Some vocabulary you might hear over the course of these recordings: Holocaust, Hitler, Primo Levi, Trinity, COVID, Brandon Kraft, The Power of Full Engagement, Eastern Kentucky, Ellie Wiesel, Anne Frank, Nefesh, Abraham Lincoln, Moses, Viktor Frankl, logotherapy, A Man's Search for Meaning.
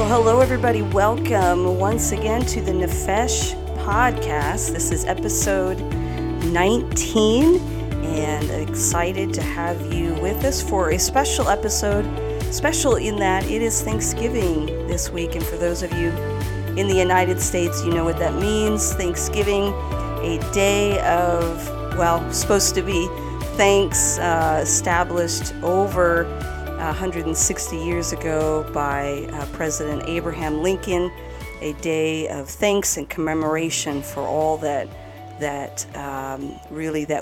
Well, hello, everybody. Welcome once again to the Nefesh podcast. This is episode 19, and excited to have you with us for a special episode. Special in that it is Thanksgiving this week, and for those of you in the United States, you know what that means. Thanksgiving, a day of, well, supposed to be thanks, established over 160 years ago by President Abraham Lincoln, a day of thanks and commemoration for all that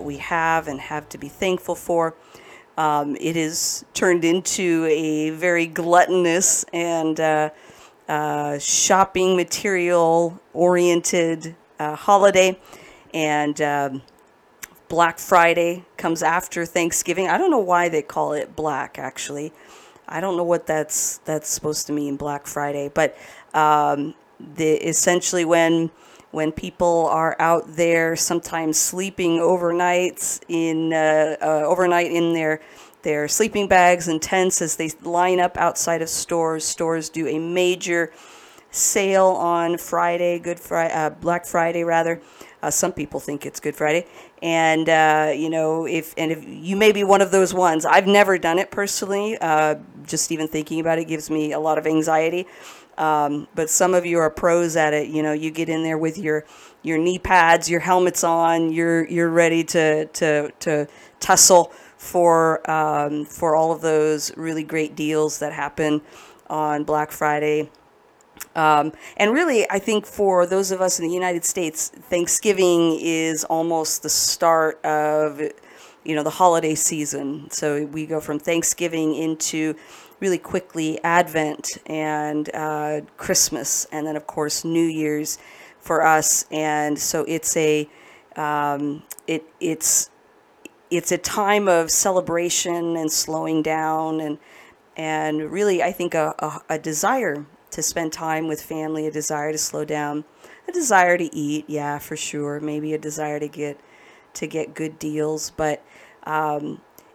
we have and have to be thankful for. It is turned into a very gluttonous and shopping material oriented holiday, and Black Friday comes after Thanksgiving. I don't know why they call it black, actually. I don't know what that's supposed to mean, Black Friday. But essentially when people are out there, sometimes sleeping overnight in their sleeping bags and tents as they line up outside of stores. Stores do a major sale on Friday, Black Friday rather. Some people think it's Good Friday, and if you may be one of those ones. I've never done it personally. Just even thinking about it gives me a lot of anxiety. But some of you are pros at it. You know, you get in there with your knee pads, your helmets on. You're ready to tussle for all of those really great deals that happen on Black Friday. And really, I think for those of us in the United States, Thanksgiving is almost the start of, the holiday season. So we go from Thanksgiving into really quickly Advent and Christmas, and then of course New Year's for us. And so it's a time of celebration and slowing down, and really I think a desire to spend time with family, a desire to slow down, a desire to eat, yeah, for sure, maybe a desire to get good deals, but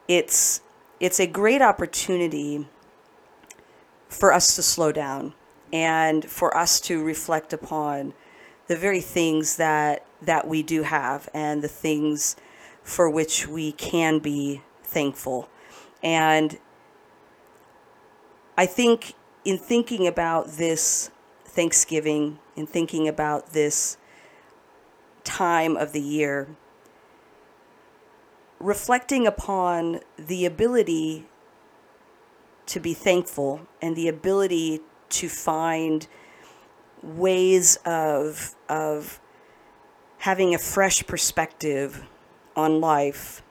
it's a great opportunity for us to slow down and for us to reflect upon the very things that we do have and the things for which we can be thankful. And I think in thinking about this Thanksgiving, in thinking about this time of the year, reflecting upon the ability to be thankful and the ability to find ways of having a fresh perspective on life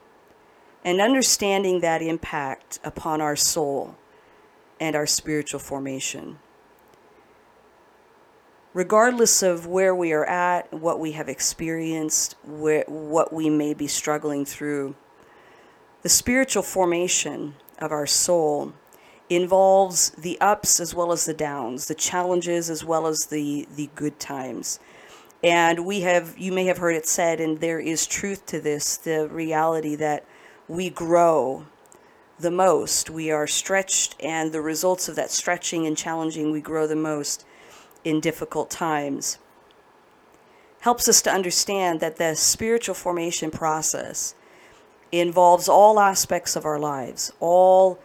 and understanding that impact upon our soul and our spiritual formation. Regardless of where we are at, what we have experienced, what we may be struggling through, the spiritual formation of our soul involves the ups as well as the downs, the challenges as well as the good times. And you may have heard it said, and there is truth to this, the reality that we grow the most. We are stretched, and the results of that stretching and challenging, we grow the most in difficult times. Helps us to understand that the spiritual formation process involves all aspects of our lives, all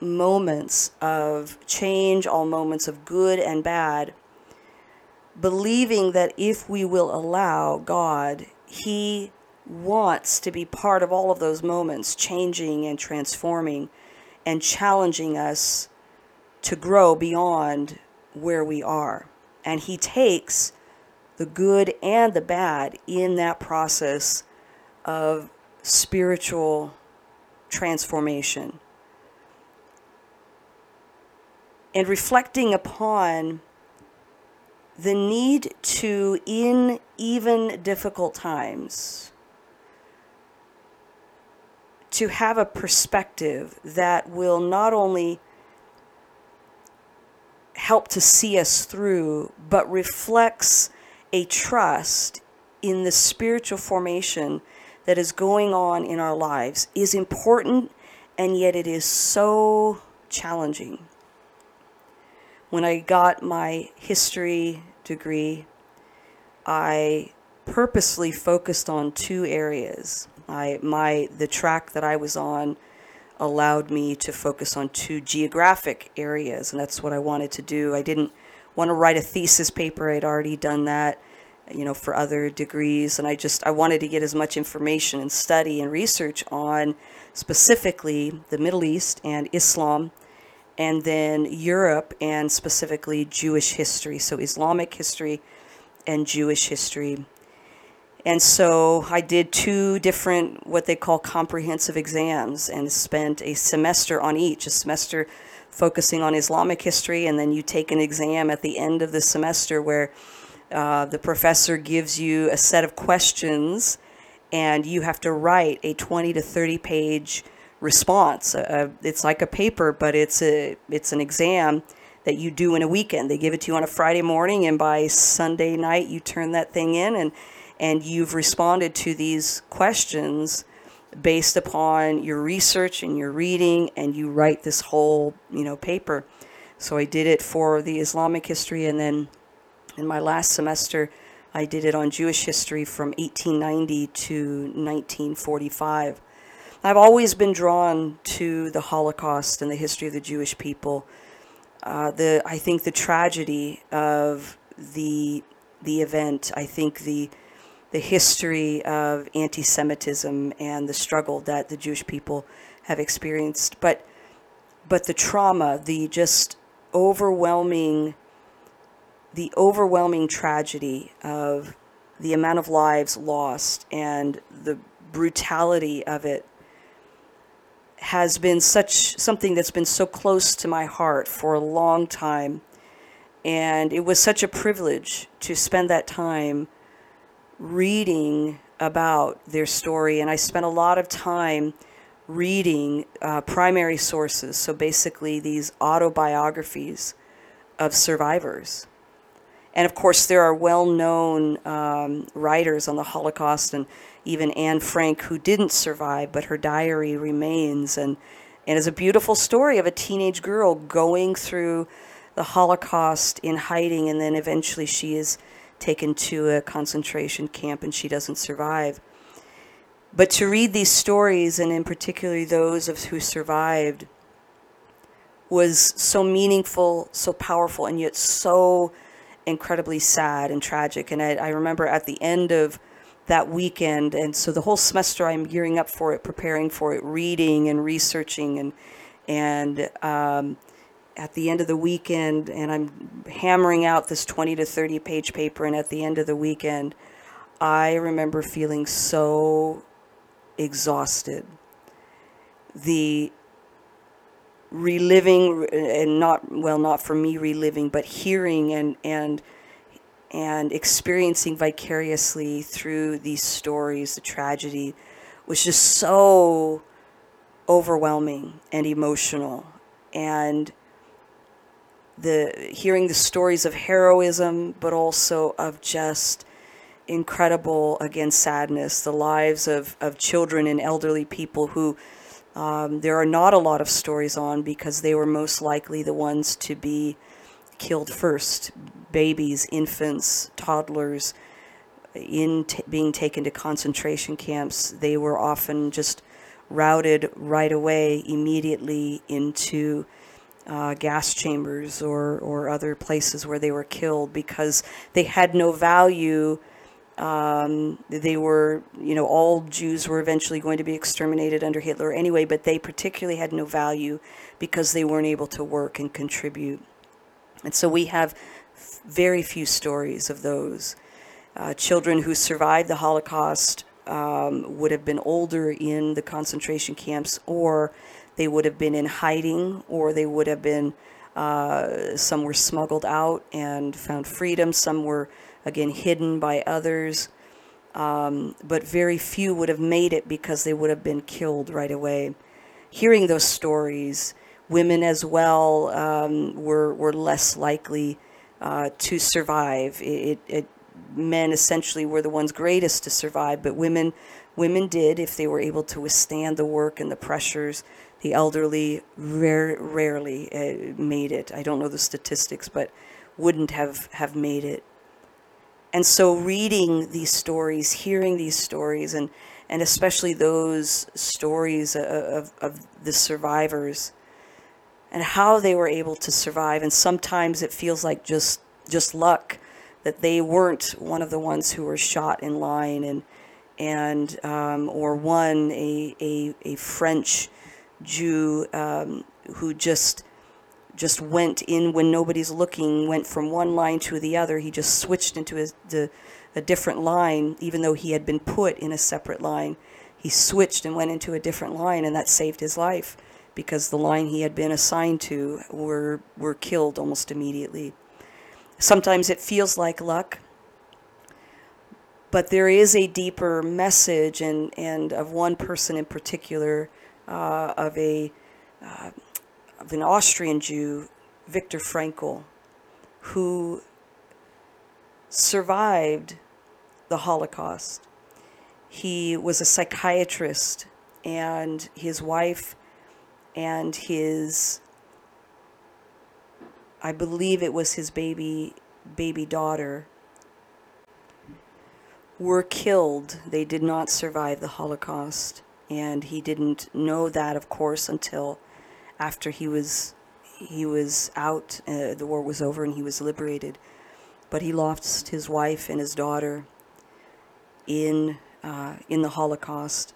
moments of change, all moments of good and bad, believing that if we will allow God, He wants to be part of all of those moments, changing and transforming and challenging us to grow beyond where we are. And He takes the good and the bad in that process of spiritual transformation. And reflecting upon the need to, in even difficult times, to have a perspective that will not only help to see us through, but reflects a trust in the spiritual formation that is going on in our lives, is important, and yet it is so challenging. When I got my history degree, I purposely focused on two areas. The track that I was on allowed me to focus on two geographic areas, and that's what I wanted to do. I didn't want to write a thesis paper. I'd already done that, you know, for other degrees, and I wanted to get as much information and study and research on specifically the Middle East and Islam, and then Europe and specifically Jewish history, so Islamic history and Jewish history. And so I did two different, what they call comprehensive exams, and spent a semester on each, a semester focusing on Islamic history, and then you take an exam at the end of the semester where the professor gives you a set of questions, and you have to write a 20 to 30 page response. It's like a paper, but it's an exam that you do in a weekend. They give it to you on a Friday morning, and by Sunday night you turn that thing in, and you've responded to these questions based upon your research and your reading, and you write this whole, you know, paper. So I did it for the Islamic history, and then in my last semester I did it on Jewish history from 1890 to 1945. I've always been drawn to the Holocaust and the history of the Jewish people. I think the tragedy of the event, I think the history of anti-Semitism and the struggle that the Jewish people have experienced, but the trauma, the overwhelming tragedy of the amount of lives lost and the brutality of it has been something that's been so close to my heart for a long time, and it was such a privilege to spend that time reading about their story. And I spent a lot of time reading primary sources, so basically these autobiographies of survivors. And of course there are well-known writers on the Holocaust, and even Anne Frank, who didn't survive, but her diary remains, and is a beautiful story of a teenage girl going through the Holocaust in hiding, and then eventually she is taken to a concentration camp and she doesn't survive. But to read these stories, and in particular those of who survived, was so meaningful, so powerful, and yet so incredibly sad and tragic. And I remember at the end of that weekend, and so the whole semester I'm gearing up for it, preparing for it, reading and researching, and at the end of the weekend, and I'm hammering out this 20 to 30 page paper, and at the end of the weekend I remember feeling so exhausted. The reliving, and not for me reliving, but hearing and experiencing vicariously through these stories, the tragedy was just so overwhelming and emotional. And hearing the stories of heroism, but also of just incredible, again, sadness, the lives of children and elderly people who there are not a lot of stories on, because they were most likely the ones to be killed first. Babies, infants, toddlers, being taken to concentration camps, they were often just routed right away, immediately into gas chambers or other places where they were killed, because they had no value. They were, you know, all Jews were eventually going to be exterminated under Hitler anyway, but they particularly had no value because they weren't able to work and contribute. And so we have very few stories of those. Children who survived the Holocaust would have been older in the concentration camps, or they would have been in hiding, or they would have been, some were smuggled out and found freedom, some were, again, hidden by others, but very few would have made it because they would have been killed right away. Hearing those stories, women as well were less likely to survive. Men essentially were the ones greatest to survive, but women did, if they were able to withstand the work and the pressures The elderly rarely made it. I don't know the statistics, but wouldn't have made it. And so reading these stories, hearing these stories, and especially those stories of the survivors and how they were able to survive. And sometimes it feels like just luck that they weren't one of the ones who were shot in line, or one, a French Jew who just went in when nobody's looking, went from one line to the other. He just switched into a different line, even though he had been put in a separate line. He switched and went into a different line, and that saved his life, because the line he had been assigned to were killed almost immediately. Sometimes it feels like luck, but there is a deeper message, and of one person in particular, of an Austrian Jew, Viktor Frankl, who survived the Holocaust. He was a psychiatrist, and his wife and his, I believe it was his baby daughter, were killed. They did not survive the Holocaust, and he didn't know that, of course, until after he was out, the war was over, and he was liberated. But he lost his wife and his daughter in the Holocaust.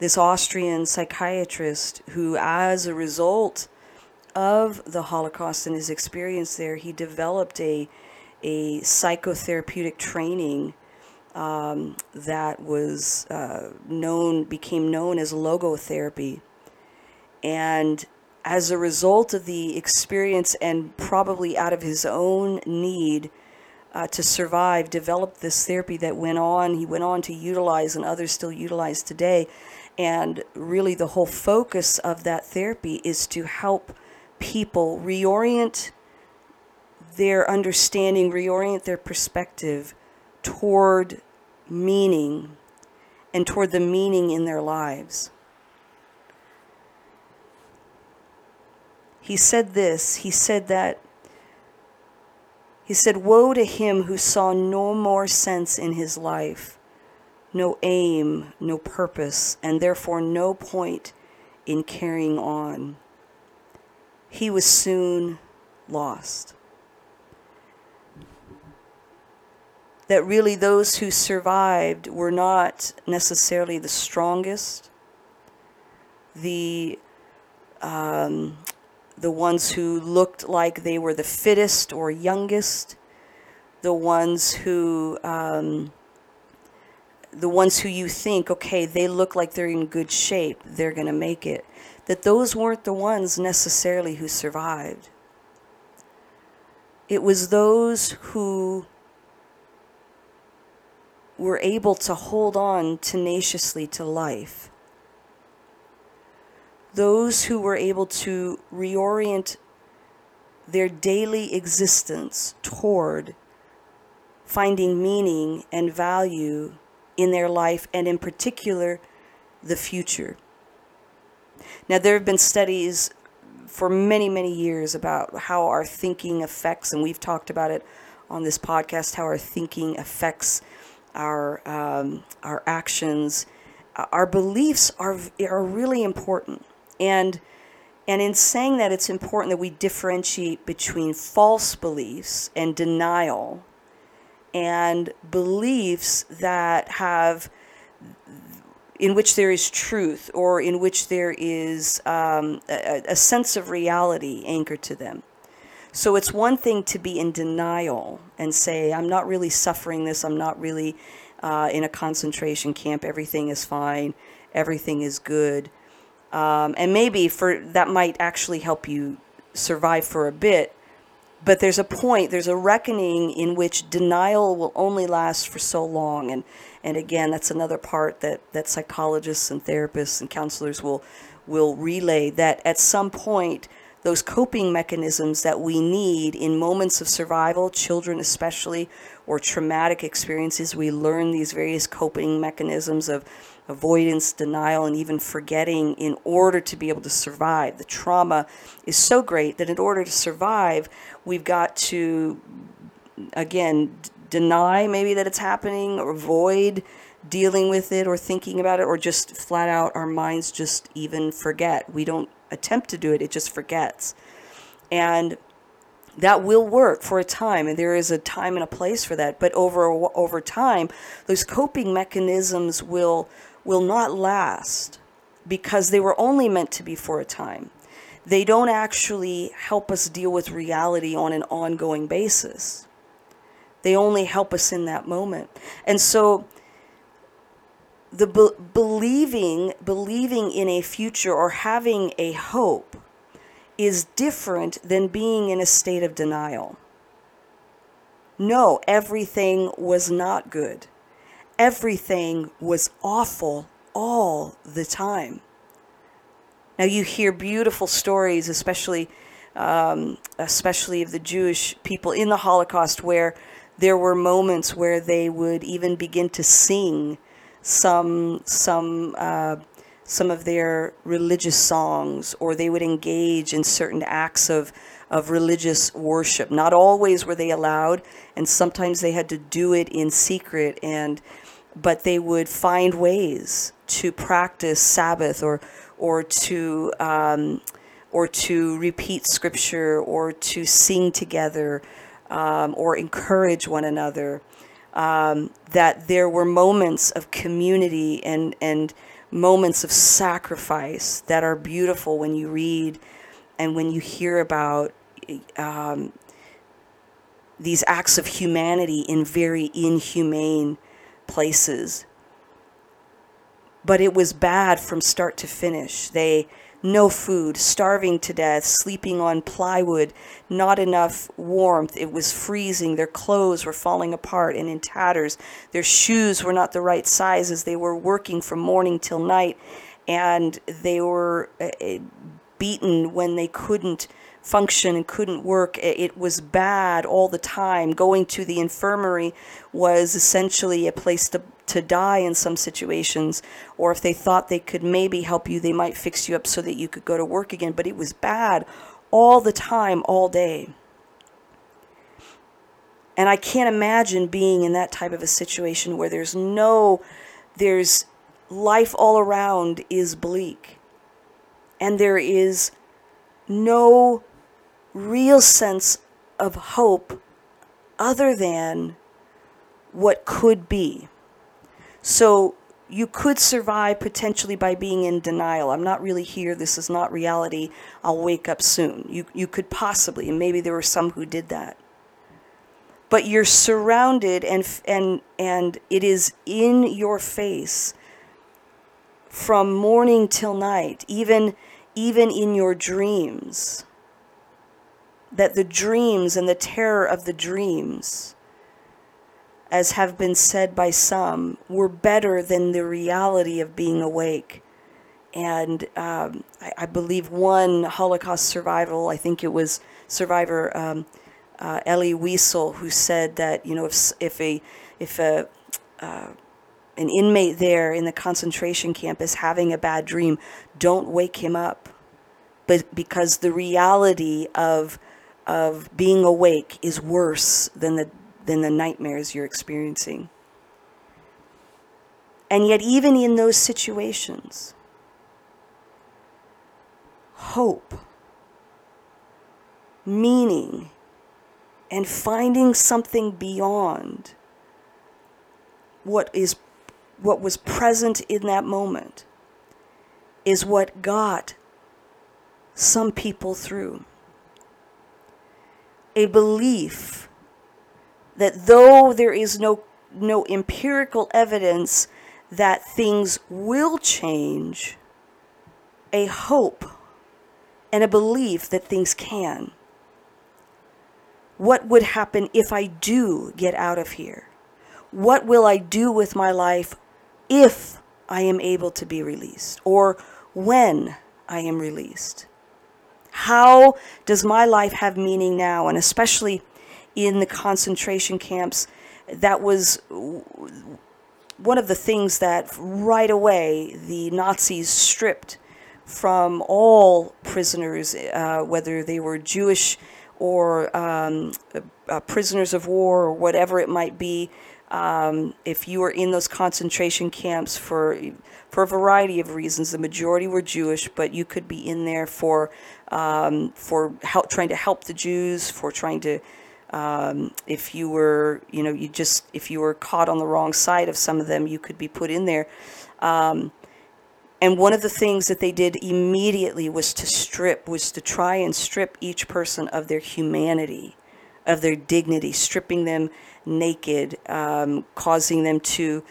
This Austrian psychiatrist, who, as a result of the Holocaust and his experience there, he developed a psychotherapeutic training that was became known as logotherapy. And as a result of the experience, and probably out of his own need to survive, developed this therapy that he went on to utilize, and others still utilize today. And really the whole focus of that therapy is to help people reorient their understanding, reorient their perspective toward meaning, and toward the meaning in their lives. He said this, he said that, he said, "Woe to him who saw no more sense in his life, no aim, no purpose, and therefore no point in carrying on. He was soon lost." That really those who survived were not necessarily the strongest, the ones who looked like they were the fittest or youngest, the ones who you think, okay, they look like they're in good shape, they're going to make it. That those weren't the ones necessarily who survived. It was those who were able to hold on tenaciously to life. Those who were able to reorient their daily existence toward finding meaning and value in their life, and in particular, the future. Now, there have been studies for many, many years about how our thinking affects, and we've talked about it on this podcast, how our thinking affects our actions. Our beliefs are really important. And in saying that, it's important that we differentiate between false beliefs and denial, and beliefs that have, in which there is truth, or in which there is a sense of reality anchored to them. So it's one thing to be in denial and say, I'm not really suffering this, I'm not really in a concentration camp, everything is fine, everything is good. And maybe that might actually help you survive for a bit, but there's a point, there's a reckoning in which denial will only last for so long. And again, that's another part that psychologists and therapists and counselors will relay, that at some point, those coping mechanisms that we need in moments of survival, children especially, or traumatic experiences, we learn these various coping mechanisms of avoidance, denial, and even forgetting in order to be able to survive. The trauma is so great that in order to survive, we've got to, again, deny maybe that it's happening, or avoid dealing with it or thinking about it, or just flat out our minds just even forget. We don't attempt to do it, it just forgets. And that will work for a time, and there is a time and a place for that, but over time, those coping mechanisms will not last, because they were only meant to be for a time. They don't actually help us deal with reality on an ongoing basis. They only help us in that moment. And so the believing in a future or having a hope is different than being in a state of denial. No, everything was not good. Everything was awful all the time. Now you hear beautiful stories, especially of the Jewish people in the Holocaust, where there were moments where they would even begin to sing some of their religious songs, or they would engage in certain acts of religious worship. Not always were they allowed, and sometimes they had to do it in secret, but they would find ways to practice Sabbath or to repeat scripture, or to sing together, or encourage one another. That there were moments of community and moments of sacrifice that are beautiful when you read and when you hear about these acts of humanity in very inhumane places. But it was bad from start to finish. No food, starving to death, sleeping on plywood, not enough warmth. It was freezing. Their clothes were falling apart and in tatters. Their shoes were not the right sizes. They were working from morning till night, and they were beaten when they couldn't function and couldn't work. It was bad all the time. Going to the infirmary was essentially a place to die in some situations, or if they thought they could maybe help you, they might fix you up so that you could go to work again. But it was bad all the time, all day. And I can't imagine being in that type of a situation where there's life all around is bleak, and there is no real sense of hope other than what could be. So you could survive potentially by being in denial. I'm not really here. This is not reality. I'll wake up soon. You could possibly, and maybe there were some who did that. But you're surrounded, and it is in your face from morning till night, even in your dreams, that the dreams and the terror of the dreams, as have been said by some, were better than the reality of being awake. And I believe one Holocaust survivor Ellie Wiesel, who said that, you know, if an inmate there in the concentration camp is having a bad dream, don't wake him up, but because the reality of being awake is worse than the nightmares you're experiencing. And yet, even in those situations, hope, meaning, and finding something beyond what was present in that moment is what got some people through. A belief that though there is no empirical evidence that things will change, a hope and a belief that things can. What would happen if I do get out of here? What will I do with my life if I am able to be released? Or when I am released? How does my life have meaning now? And especially in the concentration camps, that was one of the things that right away the Nazis stripped from all prisoners, whether they were Jewish or prisoners of war or whatever it might be, if you were in those concentration camps for a variety of reasons, the majority were Jewish, but you could be in there for trying to help the Jews, for trying to, if you were, if you were caught on the wrong side of some of them, you could be put in there. And one of the things that they did immediately was to try and strip each person of their humanity, of their dignity, stripping them naked, causing them to,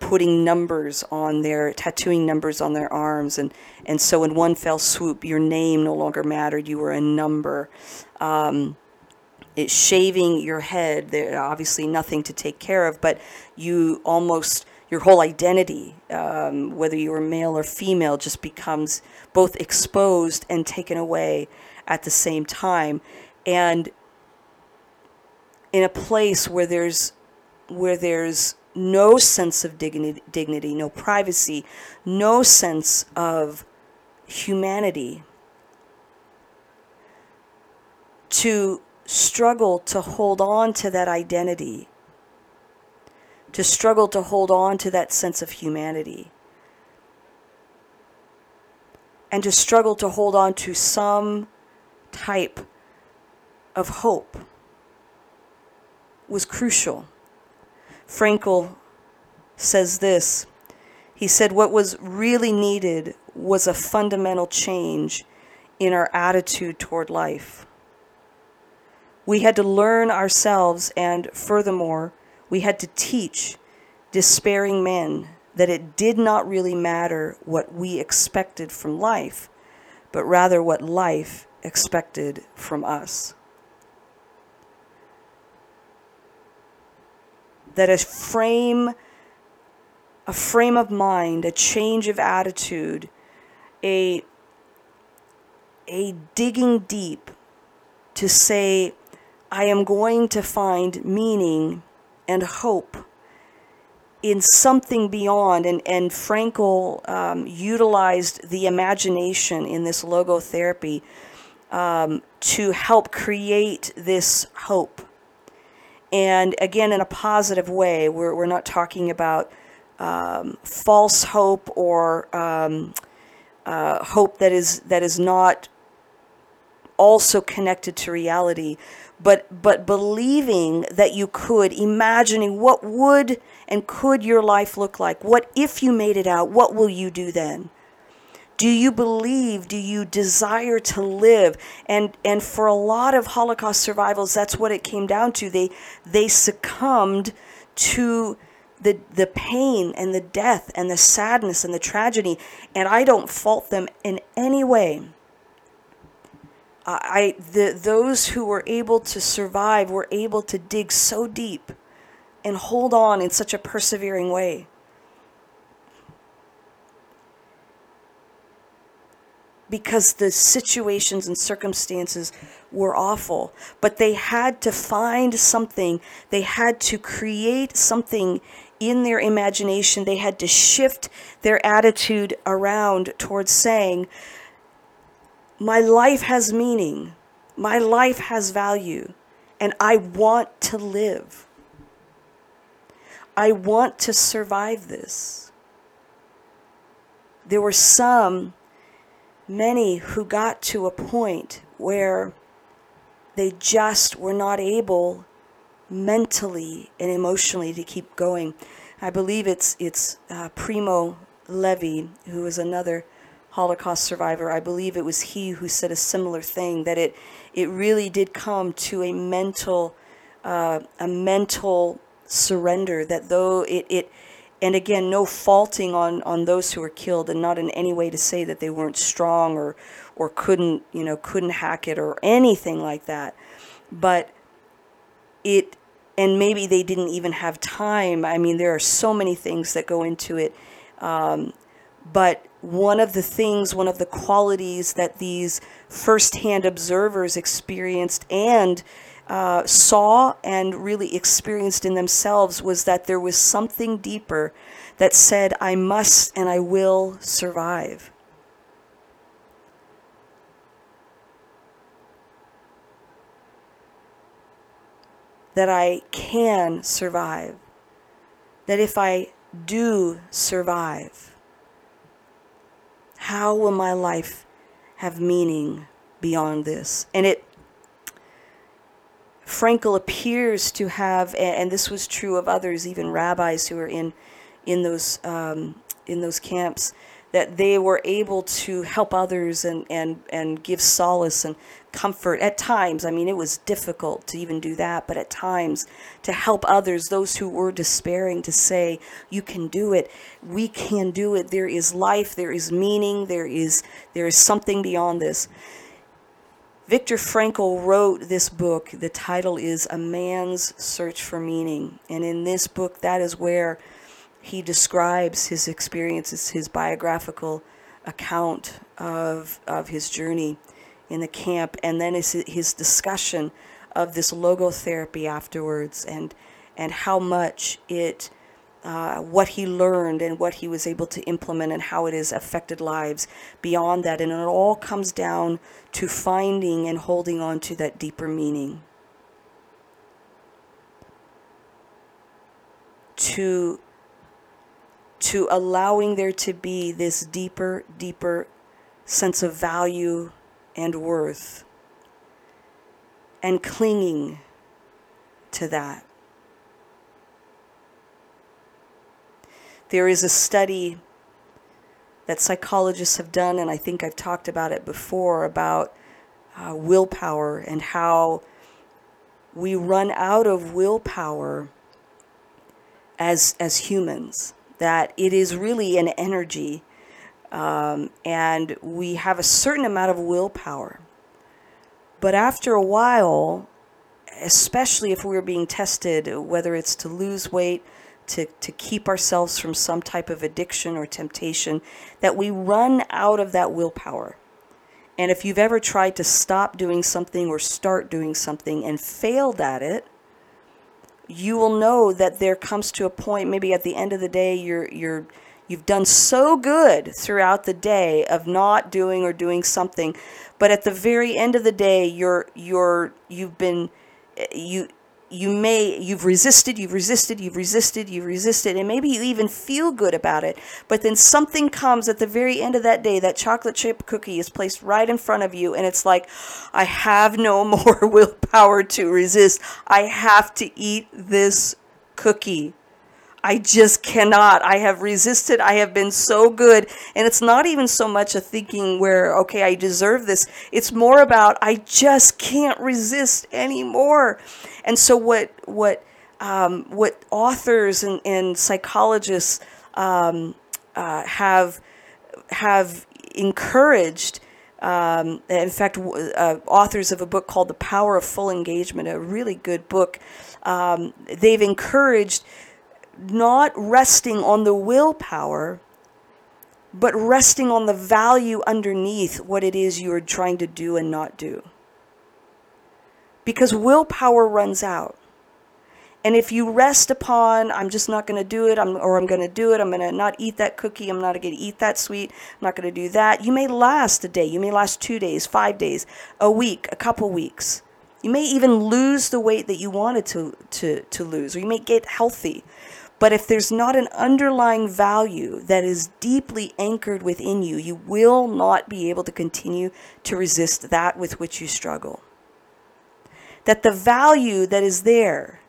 putting numbers on their, tattooing numbers on their arms. And so in one fell swoop, your name no longer mattered. You were a number. It's shaving your head. There's obviously nothing to take care of, but you almost, your whole identity, whether you were male or female, just becomes both exposed and taken away at the same time. And in a place where there's no sense of dignity, no privacy, no sense of humanity, to struggle to hold on to that identity, to struggle to hold on to that sense of humanity, and to struggle to hold on to some type of hope was crucial. Frankl says this. He said, what was really needed was a fundamental change in our attitude toward life. We had to learn ourselves, and furthermore, we had to teach despairing men that it did not really matter what we expected from life, but rather what life expected from us. That a frame of mind, a change of attitude, a digging deep to say, I am going to find meaning and hope in something beyond. And Frankl utilized the imagination in this logotherapy to help create this hope. And again, in a positive way, we're not talking about false hope or hope that is not also connected to reality, but believing that you could, imagining what would and could your life look like. What if you made it out? What will you do then? Do you believe? Do you desire to live? And for a lot of Holocaust survivors, that's what it came down to. They succumbed to the pain and the death and the sadness and the tragedy. And I don't fault them in any way. Those who were able to survive were able to dig so deep and hold on in such a persevering way. Because the situations and circumstances were awful. But they had to find something. They had to create something in their imagination. They had to shift their attitude around towards saying, my life has meaning. My life has value. And I want to live. I want to survive this. There were many who got to a point where they just were not able mentally and emotionally to keep going. I believe it's Primo Levi, who is another Holocaust survivor. I believe it was he who said a similar thing, that it really did come to a mental surrender, that though it and again, no faulting on those who were killed, and not in any way to say that they weren't strong or couldn't hack it or anything like that. But and maybe they didn't even have time. I mean, there are so many things that go into it. But one of the qualities that these firsthand observers experienced and saw and really experienced in themselves was that there was something deeper that said, I must and I will survive. That I can survive. That if I do survive, how will my life have meaning beyond this? And Frankl appears to have, and this was true of others, even rabbis who were in those camps, that they were able to help others and give solace and comfort at times. I mean, it was difficult to even do that, but at times to help others, those who were despairing, to say, you can do it, we can do it, there is life, there is meaning, there is something beyond this. Viktor Frankl wrote this book. The title is A Man's Search for Meaning. And in this book, that is where he describes his experiences, his biographical account of his journey in the camp, and then his discussion of this logotherapy afterwards, and how much it, what he learned and what he was able to implement and how it has affected lives beyond that. And it all comes down to finding and holding on to that deeper meaning. To allowing there to be this deeper, deeper sense of value and worth, and clinging to that. There is a study that psychologists have done, and I think I've talked about it before, about willpower and how we run out of willpower as humans. That it is really an energy, and we have a certain amount of willpower. But after a while, especially if we're being tested, whether it's to lose weight, to keep ourselves from some type of addiction or temptation, that we run out of that willpower. And if you've ever tried to stop doing something or start doing something and failed at it, you will know that there comes to a point, maybe at the end of the day, you've done so good throughout the day of not doing or doing something, but at the very end of the day, you've resisted, and maybe you even feel good about it, but then something comes at the very end of that day. That chocolate chip cookie is placed right in front of you, and it's like, I have no more willpower to resist. I have to eat this cookie. I just cannot. I have resisted. I have been so good. And it's not even so much a thinking where, okay, I deserve this. It's more about, I just can't resist anymore. And so what authors and psychologists have encouraged, in fact, authors of a book called The Power of Full Engagement, a really good book, they've encouraged not resting on the willpower, but resting on the value underneath what it is you are trying to do and not do. Because willpower runs out. And if you rest upon, I'm just not going to do it, or I'm going to do it, I'm going to not eat that cookie, I'm not going to eat that sweet, I'm not going to do that, you may last a day, you may last 2 days, 5 days, a week, a couple weeks. You may even lose the weight that you wanted to lose, or you may get healthy. But if there's not an underlying value that is deeply anchored within you, you will not be able to continue to resist that with which you struggle. That the value that is there,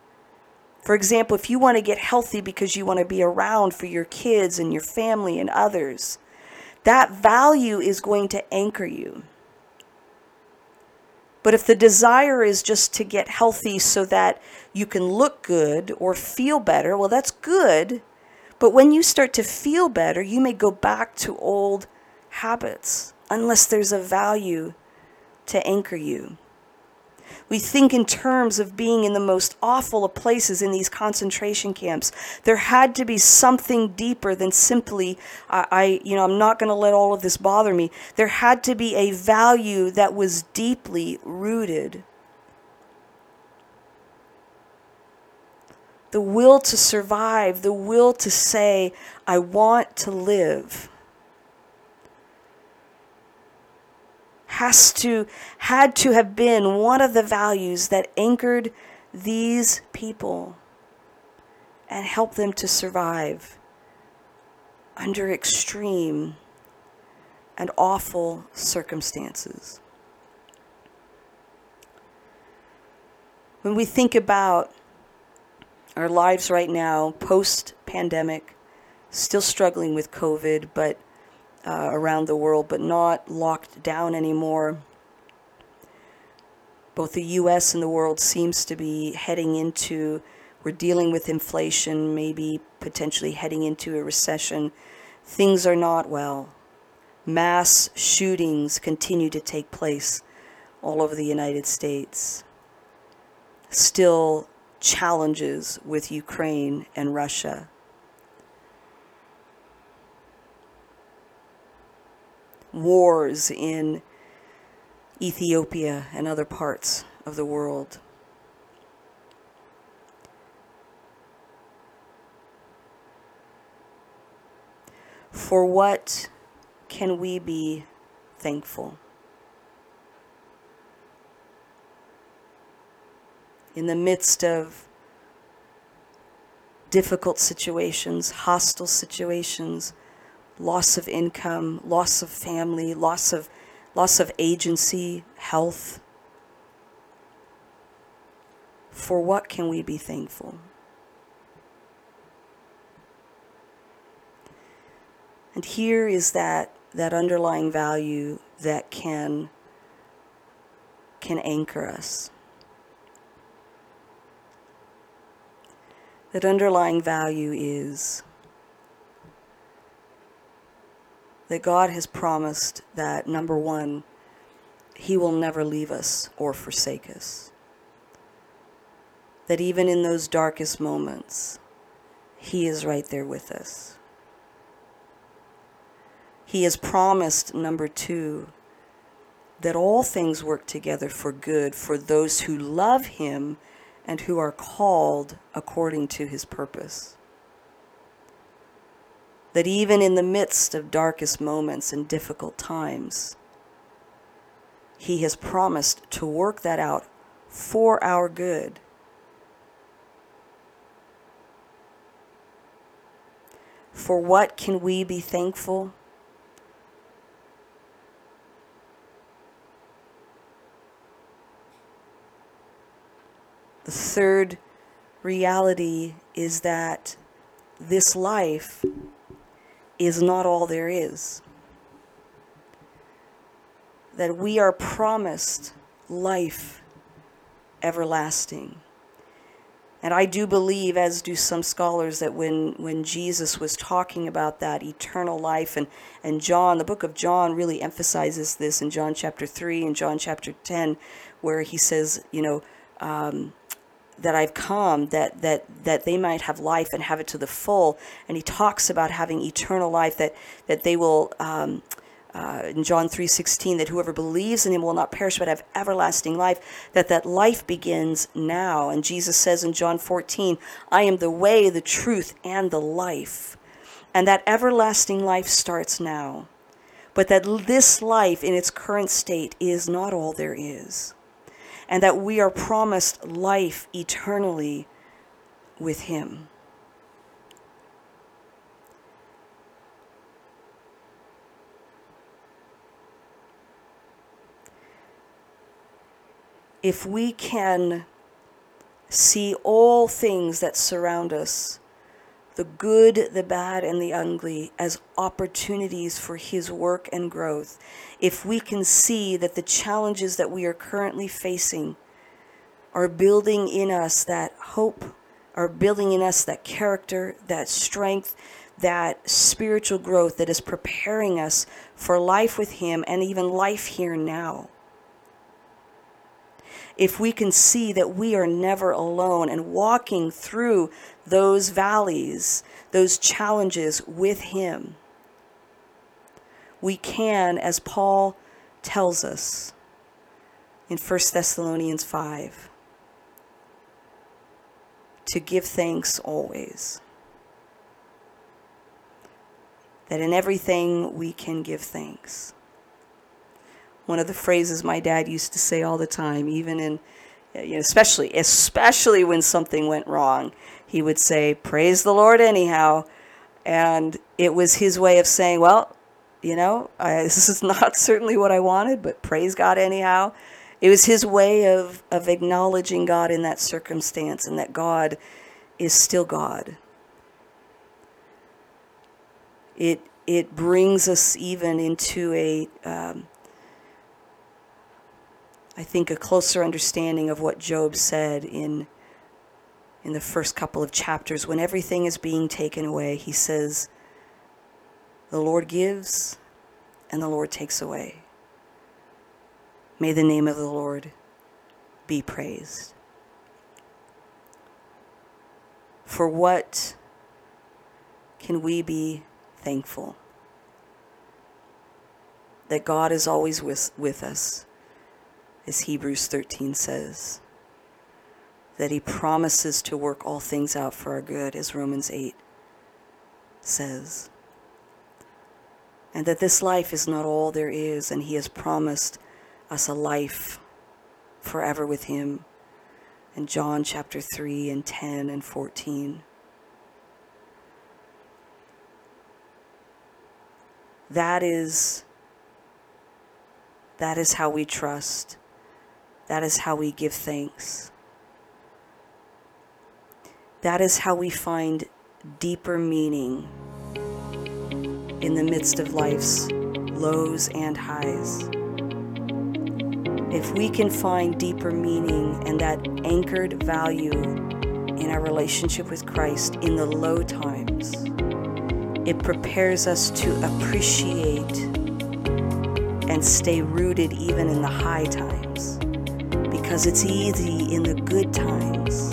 for example, if you want to get healthy because you want to be around for your kids and your family and others, that value is going to anchor you. But if the desire is just to get healthy so that you can look good or feel better, well, that's good. But when you start to feel better, you may go back to old habits, unless there's a value to anchor you. We think in terms of being in the most awful of places in these concentration camps. There had to be something deeper than simply, I'm not going to let all of this bother me. There had to be a value that was deeply rooted the will to survive, the will to say, I want to live, had to have been one of the values that anchored these people and helped them to survive under extreme and awful circumstances. When we think about our lives right now, post-pandemic, still struggling with COVID, but around the world, but not locked down anymore. Both the U.S. and the world seems to be heading into, we're dealing with inflation, maybe potentially heading into a recession. Things are not well. Mass shootings continue to take place all over the United States. Still challenges with Ukraine and Russia. Wars in Ethiopia and other parts of the world. For what can we be thankful? In the midst of difficult situations, hostile situations, loss of income, loss of family, loss of agency, health. For what can we be thankful? And here is that underlying value that can anchor us. That underlying value is that God has promised that, number one, He will never leave us or forsake us. That even in those darkest moments, He is right there with us. He has promised, number two, that all things work together for good for those who love Him and who are called according to His purpose. That even in the midst of darkest moments and difficult times, He has promised to work that out for our good. For what can we be thankful? The third reality is that this life is not all there is. That we are promised life everlasting. And I do believe, as do some scholars, that when Jesus was talking about that eternal life, and John, the book of John really emphasizes this in John chapter 3 and John chapter 10, where he says, that I've come, that they might have life and have it to the full. And he talks about having eternal life, that they will, in John 3:16, that whoever believes in Him will not perish but have everlasting life, that life begins now. And Jesus says in John 14, I am the way, the truth, and the life. And that everlasting life starts now. But that this life in its current state is not all there is. And that we are promised life eternally with Him. If we can see all things that surround us, the good, the bad, and the ugly, as opportunities for His work and growth. If we can see that the challenges that we are currently facing are building in us that hope, are building in us that character, that strength, that spiritual growth that is preparing us for life with Him and even life here now. If we can see that we are never alone and walking through those valleys, those challenges with Him, we can, as Paul tells us in 1 Thessalonians 5, to give thanks always. That in everything we can give thanks. One of the phrases my dad used to say all the time, even in, you know, especially when something went wrong, he would say, "Praise the Lord anyhow." And it was his way of saying, well, you know, this is not certainly what I wanted, but praise God anyhow. It was his way of acknowledging God in that circumstance, and that God is still God. It brings us even into a closer understanding of what Job said in the first couple of chapters. When everything is being taken away, he says, "The Lord gives and the Lord takes away. May the name of the Lord be praised." For what can we be thankful? That God is always with us, as Hebrews 13 says. That he promises to work all things out for our good, as Romans 8 says. And that this life is not all there is, and he has promised us a life forever with him. In John chapter 3 and 10 and 14. That is how we trust. That is how we give thanks. That is how we find deeper meaning in the midst of life's lows and highs. If we can find deeper meaning and that anchored value in our relationship with Christ in the low times, it prepares us to appreciate and stay rooted even in the high times, because it's easy in the good times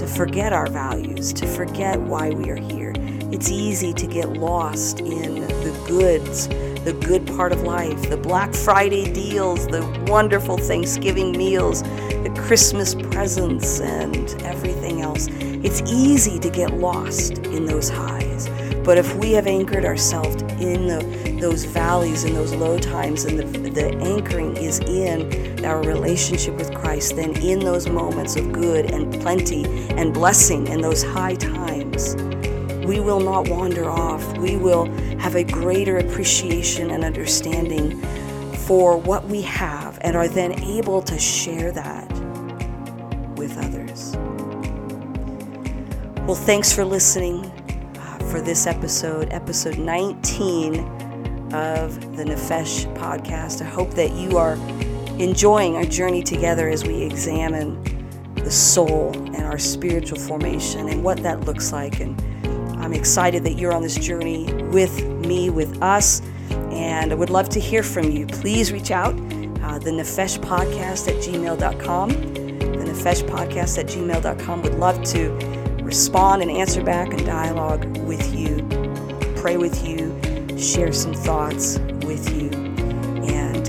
to forget our values, to forget why we are here. It's easy to get lost in the goods, the good part of life, the Black Friday deals, the wonderful Thanksgiving meals, the Christmas presents, and everything else. It's easy to get lost in those highs. But if we have anchored ourselves in those valleys and those low times, and the anchoring is in our relationship with Christ, then in those moments of good and plenty and blessing and those high times, we will not wander off. We will have a greater appreciation and understanding for what we have, and are then able to share that with others. Well, thanks for listening for this episode 19 of the Nefesh podcast. I hope that you are enjoying our journey together as we examine the soul and our spiritual formation and what that looks like, and I'm excited that you're on this journey with me, with us, and I would love to hear from you. Please reach out, thenefeshpodcast@gmail.com, thenefeshpodcast@gmail.com. Would love to respond and answer back and dialogue with you, pray with you, share some thoughts with you, and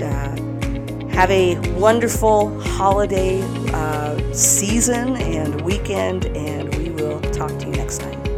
have a wonderful holiday season and weekend, and we will talk to you next time.